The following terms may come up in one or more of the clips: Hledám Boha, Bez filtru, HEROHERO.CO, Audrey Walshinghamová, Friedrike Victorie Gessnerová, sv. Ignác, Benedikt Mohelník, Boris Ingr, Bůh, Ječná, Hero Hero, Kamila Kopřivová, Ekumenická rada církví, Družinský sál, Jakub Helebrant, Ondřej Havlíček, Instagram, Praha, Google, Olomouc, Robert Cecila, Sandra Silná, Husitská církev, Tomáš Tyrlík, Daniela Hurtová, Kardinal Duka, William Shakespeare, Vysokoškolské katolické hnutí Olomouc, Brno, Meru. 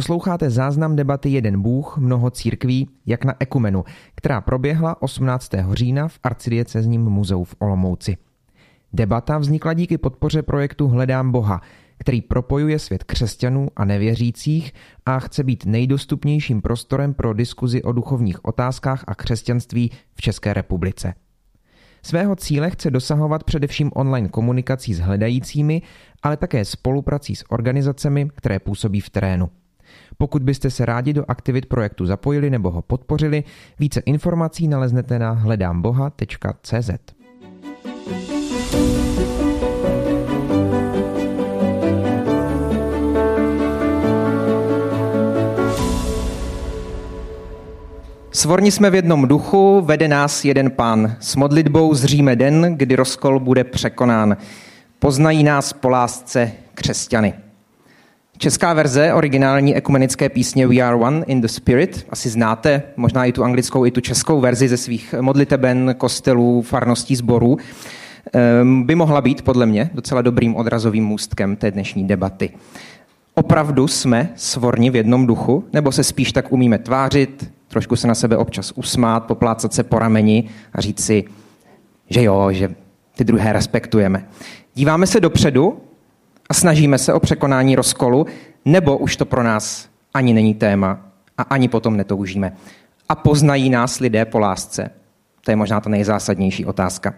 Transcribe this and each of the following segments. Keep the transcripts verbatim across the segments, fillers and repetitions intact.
Posloucháte záznam debaty Jeden Bůh, mnoho církví, jak na ekumenu, která proběhla osmnáctého října v arcidiecezním muzeu v Olomouci. Debata vznikla díky podpoře projektu Hledám Boha, který propojuje svět křesťanů a nevěřících a chce být nejdostupnějším prostorem pro diskuzi o duchovních otázkách a křesťanství v České republice. Svého cíle chce dosahovat především online komunikací s hledajícími, ale také spoluprací s organizacemi, které působí v terénu. Pokud byste se rádi do aktivit projektu zapojili nebo ho podpořili, více informací naleznete na hledám boha tečka cé zet. Svorni jsme v jednom duchu, vede nás jeden Pán. S modlitbou zříme den, kdy rozkol bude překonán. Poznají nás po lásce křesťany. Česká verze originální ekumenické písně We Are One in the Spirit. Asi znáte možná i tu anglickou, i tu českou verzi ze svých modliteben, kostelů, farností, sborů. By mohla být podle mě docela dobrým odrazovým můstkem té dnešní debaty. Opravdu jsme svorni v jednom duchu, nebo se spíš tak umíme tvářit, trošku se na sebe občas usmát, poplácat se po rameni a říct si, že jo, že ty druhé respektujeme. Díváme se dopředu a snažíme se o překonání rozkolu, nebo už to pro nás ani není téma a ani potom netoužíme. A poznají nás lidé po lásce? To je možná ta nejzásadnější otázka.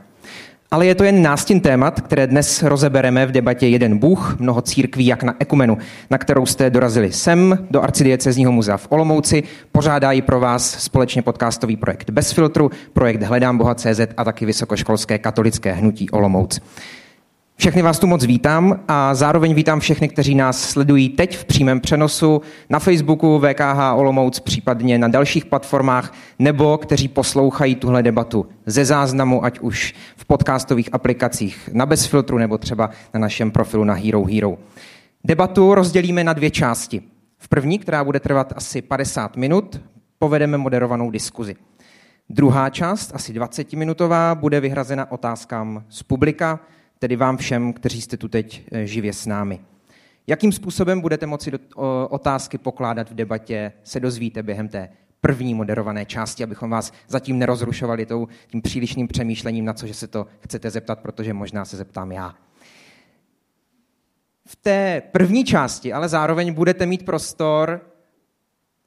Ale je to jen nástin témat, které dnes rozebereme v debatě Jeden Bůh, mnoho církví, jak na ekumenu, na kterou jste dorazili sem do arcidiecezního muzea v Olomouci. Pořádá ji pro vás společně podcastový projekt Bez filtru, projekt Hledám Boha tečka cé zet a taky Vysokoškolské katolické hnutí Olomouc. Všechny vás tu moc vítám a zároveň vítám všechny, kteří nás sledují teď v přímém přenosu na Facebooku V K H Olomouc, případně na dalších platformách, nebo kteří poslouchají tuhle debatu ze záznamu, ať už v podcastových aplikacích na Bez filtru nebo třeba na našem profilu na Hero Hero. Debatu rozdělíme na dvě části. V první, která bude trvat asi padesát minut, povedeme moderovanou diskuzi. Druhá část, asi dvacetiminutová, bude vyhrazena otázkám z publika, tedy vám všem, kteří jste tu teď živě s námi. Jakým způsobem budete moci do, o, otázky pokládat v debatě, se dozvíte během té první moderované části, abychom vás zatím nerozrušovali tou, tím přílišným přemýšlením, na co že se to chcete zeptat, protože možná se zeptám já. V té první části ale zároveň budete mít prostor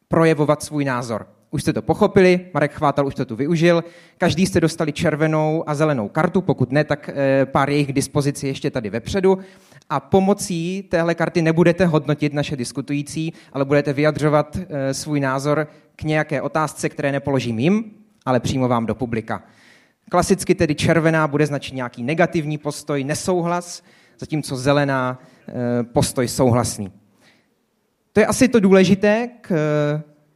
projevovat svůj názor. Už jste to pochopili, Marek Chvátal už to tu využil. Každý jste dostali červenou a zelenou kartu, pokud ne, tak pár jejich dispozici ještě tady vepředu. A pomocí téhle karty nebudete hodnotit naše diskutující, ale budete vyjadřovat svůj názor k nějaké otázce, které nepoložím jim, ale přímo vám do publika. Klasicky tedy červená bude značit nějaký negativní postoj, nesouhlas, zatímco zelená postoj souhlasný. To je asi to důležité k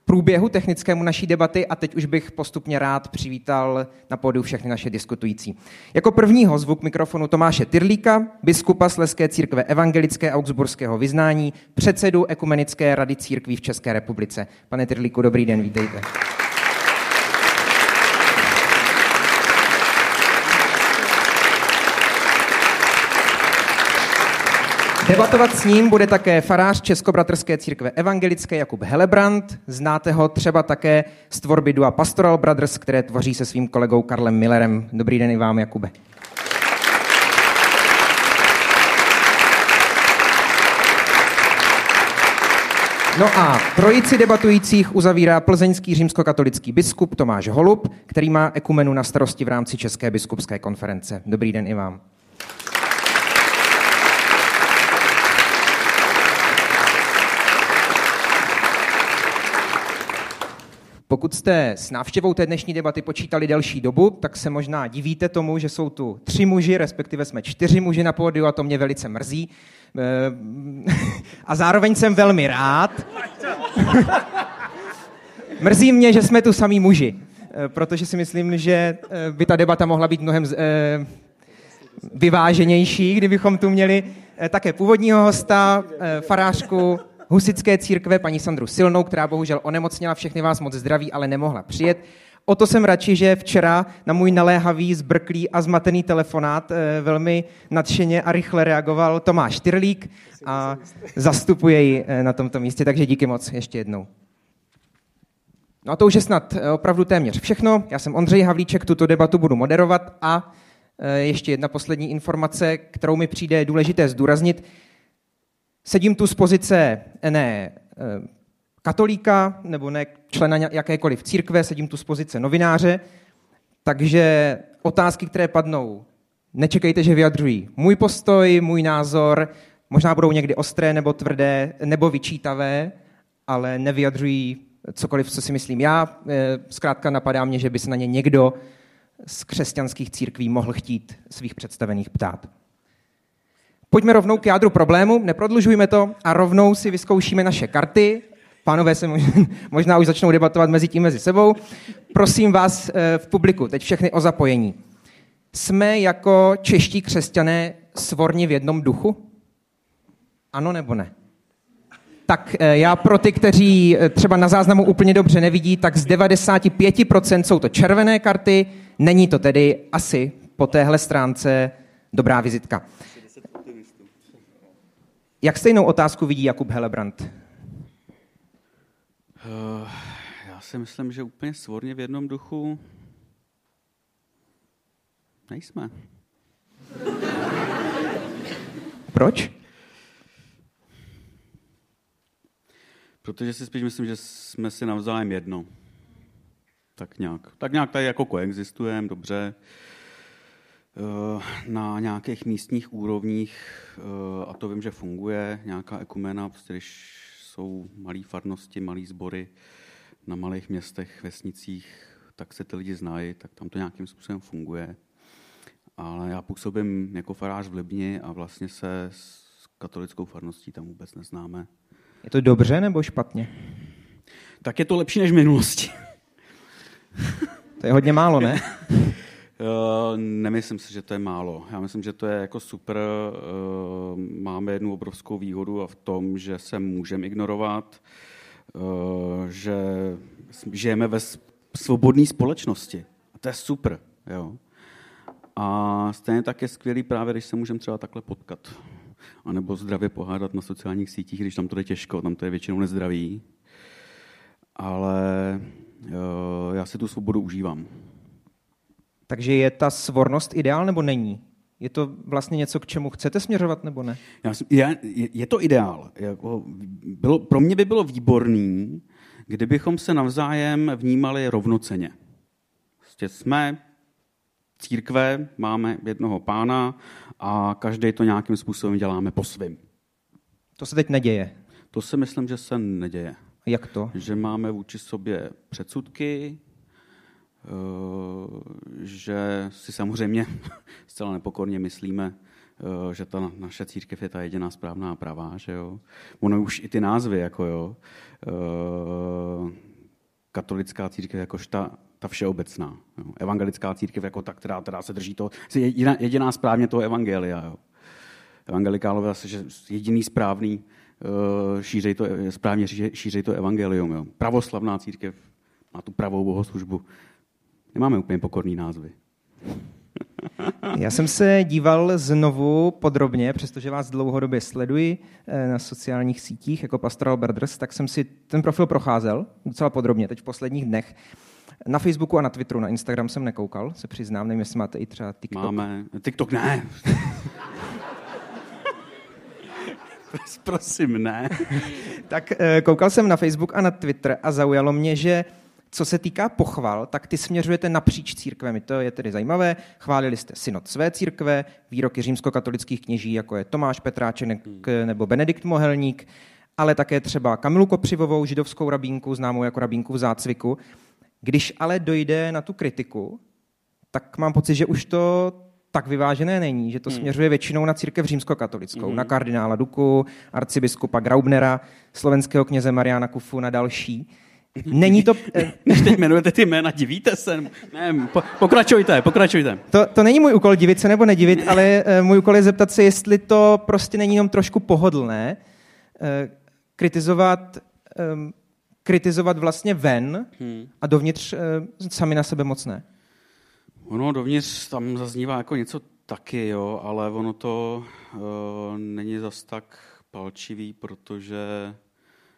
průběhu technickému naší debaty a teď už bych postupně rád přivítal na pódiu všechny naše diskutující. Jako prvního zvuk mikrofonu Tomáše Tyrlíka, biskupa Slezské církve Evangelické augsburského vyznání, předsedu Ekumenické rady církví v České republice. Pane Tyrlíku, dobrý den, vítejte. Debatovat s ním bude také farář Českobratrské církve Evangelické Jakub Helebrant. Znáte ho třeba také z tvorby Dua Pastoral Brothers, které tvoří se svým kolegou Karlem Millerem. Dobrý den i vám, Jakube. No a trojici debatujících uzavírá plzeňský římskokatolický biskup Tomáš Holub, který má ekumenu na starosti v rámci České biskupské konference. Dobrý den i vám. Pokud jste s návštěvou té dnešní debaty počítali delší dobu, tak se možná divíte tomu, že jsou tu tři muži, respektive jsme čtyři muži na pódiu a to mě velice mrzí. A zároveň jsem velmi rád. Mrzí mě, že jsme tu samí muži, protože si myslím, že by ta debata mohla být mnohem vyváženější, kdybychom tu měli také původního hosta, farářku Husitské církve, paní Sandru Silnou, která bohužel onemocněla. Všechny vás moc zdraví, ale nemohla přijet. O to jsem radši, že včera na můj naléhavý, zbrklý a zmatený telefonát velmi nadšeně a rychle reagoval Tomáš Tyrlík a zastupuje ji na tomto místě, takže díky moc ještě jednou. No a to už je snad opravdu téměř všechno. Já jsem Ondřej Havlíček, tuto debatu budu moderovat a ještě jedna poslední informace, kterou mi přijde důležité zdůraznit. Sedím tu z pozice ne katolíka nebo ne člena jakékoliv církve, sedím tu z pozice novináře, takže otázky, které padnou, nečekejte, že vyjadřují můj postoj, můj názor, možná budou někdy ostré nebo tvrdé nebo vyčítavé, ale nevyjadřují cokoliv, co si myslím já. Zkrátka napadá mě, že by se na ně někdo z křesťanských církví mohl chtít svých představených ptát. Pojďme rovnou k jádru problému, neprodlužujme to a rovnou si vyzkoušíme naše karty. Pánové se možná už začnou debatovat mezi tím mezi sebou. Prosím vás v publiku, teď všechny o zapojení. Jsme jako čeští křesťané svorni v jednom duchu? Ano nebo ne? Tak já pro ty, kteří třeba na záznamu úplně dobře nevidí, tak z devadesát pět procent jsou to červené karty, není to tedy asi po téhle stránce dobrá vizitka. Jak stejnou otázku vidí Jakub Helebrant? Já si myslím, že úplně svorně v jednom duchu nejsme. Proč? Protože si spíš myslím, že jsme si navzájem jedno. Tak nějak. Tak nějak tady jako koexistujeme, dobře. Na nějakých místních úrovních, a to vím, že funguje, nějaká ekumena, prostě když jsou malé farnosti, malé sbory na malých městech, vesnicích, tak se ty lidi znají, tak tam to nějakým způsobem funguje. Ale já působím jako farář v Libni a vlastně se s katolickou farností tam vůbec neznáme. Je to dobře nebo špatně? Tak je to lepší než v minulosti. To je hodně málo, ne? Uh, nemyslím si, že to je málo. Já myslím, že to je jako super. Uh, máme jednu obrovskou výhodu a v tom, že se můžeme ignorovat, uh, že žijeme ve svobodné společnosti. A to je super. Jo. A stejně tak je skvělý právě, když se můžeme třeba takhle potkat. A nebo zdravě pohádat na sociálních sítích, když tam to je těžko, tam to je většinou nezdravý. Ale uh, já si tu svobodu užívám. Takže je ta svornost ideál, nebo není? Je to vlastně něco, k čemu chcete směřovat, nebo ne? Já, je, je to ideál. Jako bylo, pro mě by bylo výborný, kdybychom se navzájem vnímali rovnocenně. Prostě jsme církve, máme jednoho pána a každý to nějakým způsobem děláme po svým. To se teď neděje? To si myslím, že se neděje. Jak to? Že máme vůči sobě předsudky, že si samozřejmě zcela nepokorně myslíme, že ta naše církev je ta jediná správná a pravá, že jo. Ono už i ty názvy, jako jo, katolická církev jakož ta, ta všeobecná, jo? Evangelická církev jako ta, která, která se drží toho, jediná, jediná správně toho evangelia, jo. Evangelikálové asi, že jediný správný šířej to, správně šířej to evangelium, jo. Pravoslavná církev má tu pravou bohoslužbu. Nemáme úplně pokorný názvy. Já jsem se díval znovu podrobně, přestože vás dlouhodobě sleduji na sociálních sítích jako Pastoral Brothers, tak jsem si ten profil procházel docela podrobně, teď v posledních dnech. Na Facebooku a na Twitteru, na Instagram jsem nekoukal, se přiznám, nevím, jestli máte i třeba TikTok. Máme. TikTok ne. Prosím, ne. Tak koukal jsem na Facebook a na Twitter a zaujalo mě, že co se týká pochval, tak ty směřujete napříč církvemi. To je tedy zajímavé. Chválili jste synod své církve, výroky římskokatolických kněží, jako je Tomáš Petráček nebo Benedikt Mohelník, ale také třeba Kamilu Kopřivovou, židovskou rabínku, známou jako rabínku v zácviku. Když ale dojde na tu kritiku, tak mám pocit, že už to tak vyvážené není, že to směřuje většinou na církev římskokatolickou, mm-hmm. na kardinála Duku, arcibiskupa Graubnera, slovenského kněze Mariana Kufu, na další. Není to... Než teď jmenujete ty jména, divíte se? Ne, po, pokračujte, pokračujte. To, to není můj úkol divit se nebo nedivit, ale můj úkol je zeptat se, jestli to prostě není jenom trošku pohodlné kritizovat kritizovat vlastně ven a dovnitř e, sami na sebe moc ne. Ono dovnitř tam zaznívá jako něco taky, jo, ale ono to e, není zas tak palčivý, protože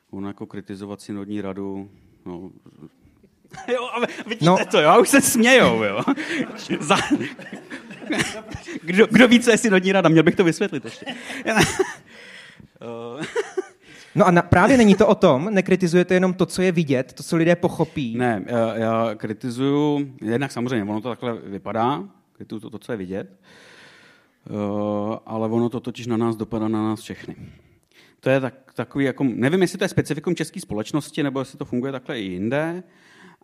ono jako kritizovat synodní radu, no, jo, ale vidíte no. to, jo, už se smějou, jo. Za... Kdo, kdo ví, co je synodní rada, měl bych to vysvětlit ještě. No a na, právě není to o tom, nekritizujete jenom to, co je vidět, to, co lidé pochopí. Ne, já, já kritizuju, jednak samozřejmě, ono to takhle vypadá, kritizuju to, to co je vidět, uh, ale ono to totiž na nás dopadá, na nás všechny. To je tak, takový, jako, nevím, jestli to je specifikum české společnosti, nebo jestli to funguje takhle i jinde,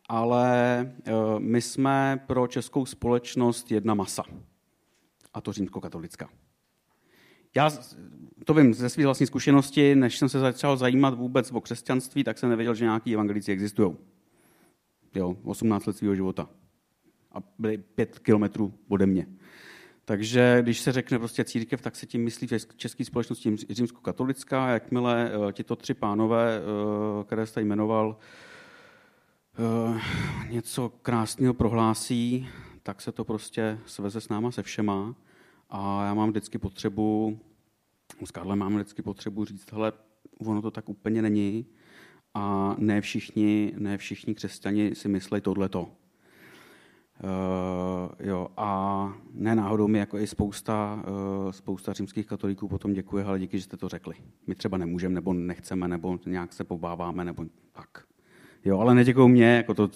ale uh, my jsme pro českou společnost jedna masa, a to římskokatolická. Já to vím ze svých vlastní zkušenosti, než jsem se začal zajímat vůbec o křesťanství, tak jsem nevěděl, že nějaký evangelici existují. Jo, osmnáct let svého života. A byli pět kilometrů ode mě. Takže když se řekne prostě církev, tak se tím myslí v české společnosti římskokatolická. Jakmile tito tři pánové, které jste jmenoval, něco krásného prohlásí, tak se to prostě sveze s náma se všema. A já mám vždycky potřebu, s Karlem mám vždycky potřebu říct, hele, ono to tak úplně není a ne všichni, ne všichni křesťani si myslí tohleto. Uh, jo, a ne náhodou mi jako i spousta, uh, spousta římských katolíků potom děkuje, hele, díky, že jste to řekli. My třeba nemůžeme, nebo nechceme, nebo nějak se pobáváme, nebo tak. Jo, ale neděkuju mě, jako to,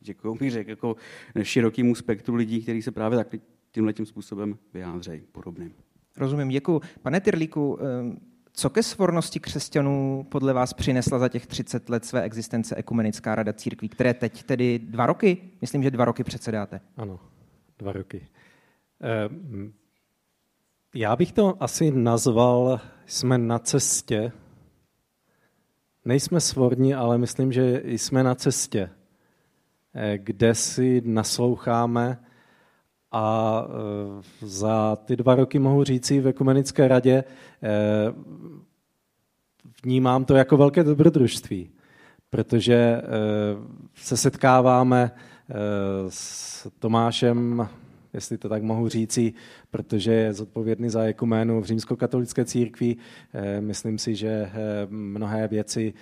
děkuju mi řek, jako širokýmu spektru lidí, kteří se právě tak tímhletím způsobem vyjádřejí podobným. Rozumím, děkuju. Pane Tyrlíku, co ke svornosti křesťanů podle vás přinesla za těch třicet let své existence Ekumenická rada církví, které teď tedy dva roky, myslím, že dva roky předsedáte? Ano, dva roky. Já bych to asi nazval, jsme na cestě. Nejsme svorní, ale myslím, že jsme na cestě, kde si nasloucháme. A za ty dva roky mohu říci v Ekumenické radě vnímám to jako velké dobrodružství, protože se setkáváme s Tomášem, jestli to tak mohu říci, protože je zodpovědný za ekuménu v římskokatolické církvi. Myslím si, že mnohé věci,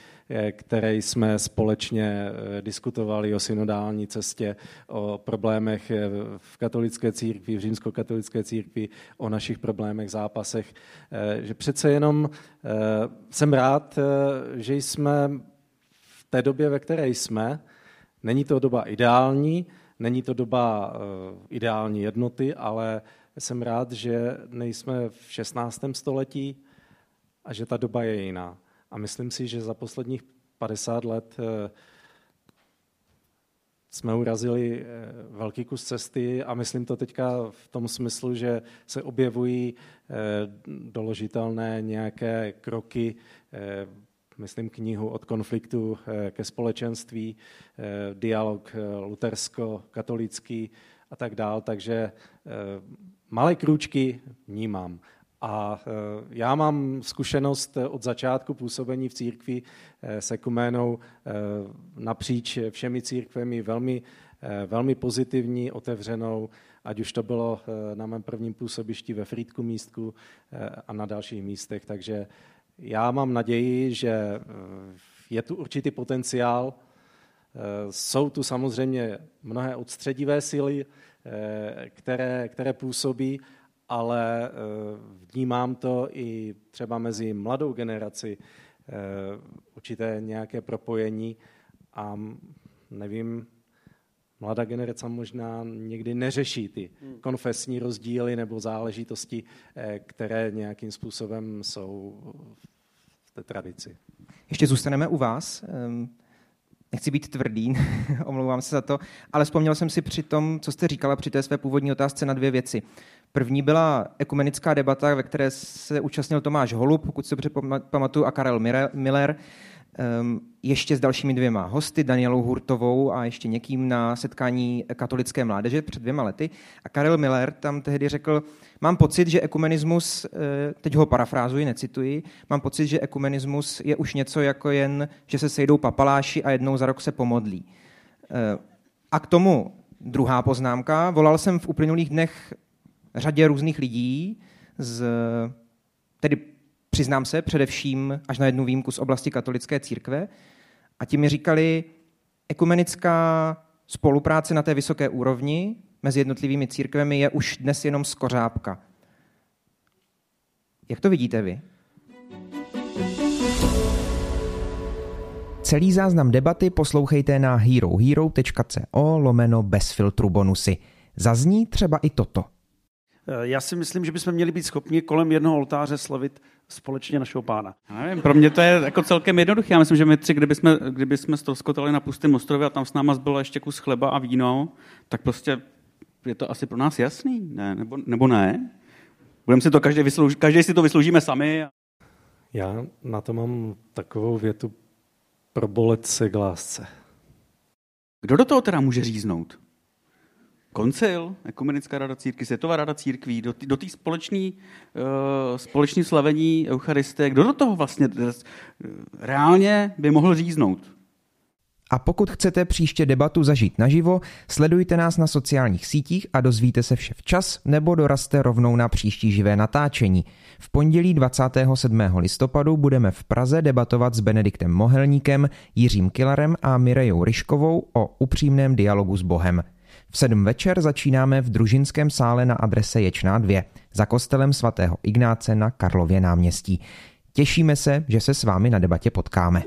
které jsme společně diskutovali o synodální cestě, o problémech v katolické církvi, v římskokatolické církvi, o našich problémech, zápasech, že přece jenom jsem rád, že jsme v té době, ve které jsme. Není to doba ideální, není to doba ideální jednoty, ale jsem rád, že nejsme v šestnáctém století a že ta doba je jiná. A myslím si, že za posledních padesát let jsme urazili velký kus cesty a myslím to teďka v tom smyslu, že se objevují doložitelné nějaké kroky, myslím knihu Od konfliktu ke společenství, dialog lutersko-katolický a tak dál, takže malé krůčky vnímám. A já mám zkušenost od začátku působení v církvi s ekuménou napříč všemi církvemi velmi, velmi pozitivní, otevřenou, ať už to bylo na mém prvním působišti ve Frýdku místku a na dalších místech, takže já mám naději, že je tu určitý potenciál. Jsou tu samozřejmě mnohé odstředivé síly, které, které působí, ale vnímám to i třeba mezi mladou generaci určité nějaké propojení a nevím, mladá generace možná někdy neřeší ty konfesní rozdíly nebo záležitosti, které nějakým způsobem jsou v té tradici. Ještě zůstaneme u vás. Nechci být tvrdý, omlouvám se za to, ale vzpomněl jsem si při tom, co jste říkala při té své původní otázce na dvě věci. První byla ekumenická debata, ve které se účastnil Tomáš Holub, pokud se dobře pamatuju, a Karel Miller. ještě s dalšími dvěma hosty, Danielou Hurtovou a ještě někým na setkání katolické mládeže před dvěma lety. A Karel Miller tam tehdy řekl, mám pocit, že ekumenismus, teď ho parafrázuji, necituji, mám pocit, že ekumenismus je už něco jako jen, že se sejdou papaláši a jednou za rok se pomodlí. A k tomu druhá poznámka. Volal jsem v uplynulých dnech řadě různých lidí, z, tedy přiznám se, především až na jednu výjimku z oblasti katolické církve, a ti mi říkali, ekumenická spolupráce na té vysoké úrovni mezi jednotlivými církvemi je už dnes jenom skořápka. Jak to vidíte vy? Celý záznam debaty poslouchejte na herohero.co lomeno bez filtru bonusy. Zazní třeba i toto. Já si myslím, že bychom měli být schopni kolem jednoho oltáře slavit společně našeho Pána. Já nevím, pro mě to je jako celkem jednoduché. Já myslím, že my tři, kdybychom, kdybychom ztroskotali na pustém ostrově a tam s náma zbylo ještě kus chleba a víno, tak prostě je to asi pro nás jasný, ne? Nebo, nebo ne? Budeme si to každý, vyslouži, každý si to vysloužíme sami. Já na to mám takovou větu, probolet se k lásce. Kdo do toho teda může říznout? Koncil, Ekumenická rada církví, Světová rada církví, do té do společný, uh, společný slavení Eucharistie, kdo do toho vlastně reálně by mohl říznout? A pokud chcete příště debatu zažít naživo, sledujte nás na sociálních sítích a dozvíte se vše včas, nebo dorazte rovnou na příští živé natáčení. V pondělí dvacátého sedmého listopadu budeme v Praze debatovat s Benediktem Mohelníkem, Jiřím Kilarem a Mirejou Ryškovou o upřímném dialogu s Bohem. V sedm večer začínáme v Družinském sále na adrese Ječná dva, za kostelem svatého Ignáce na Karlově náměstí. Těšíme se, že se s vámi na debatě potkáme.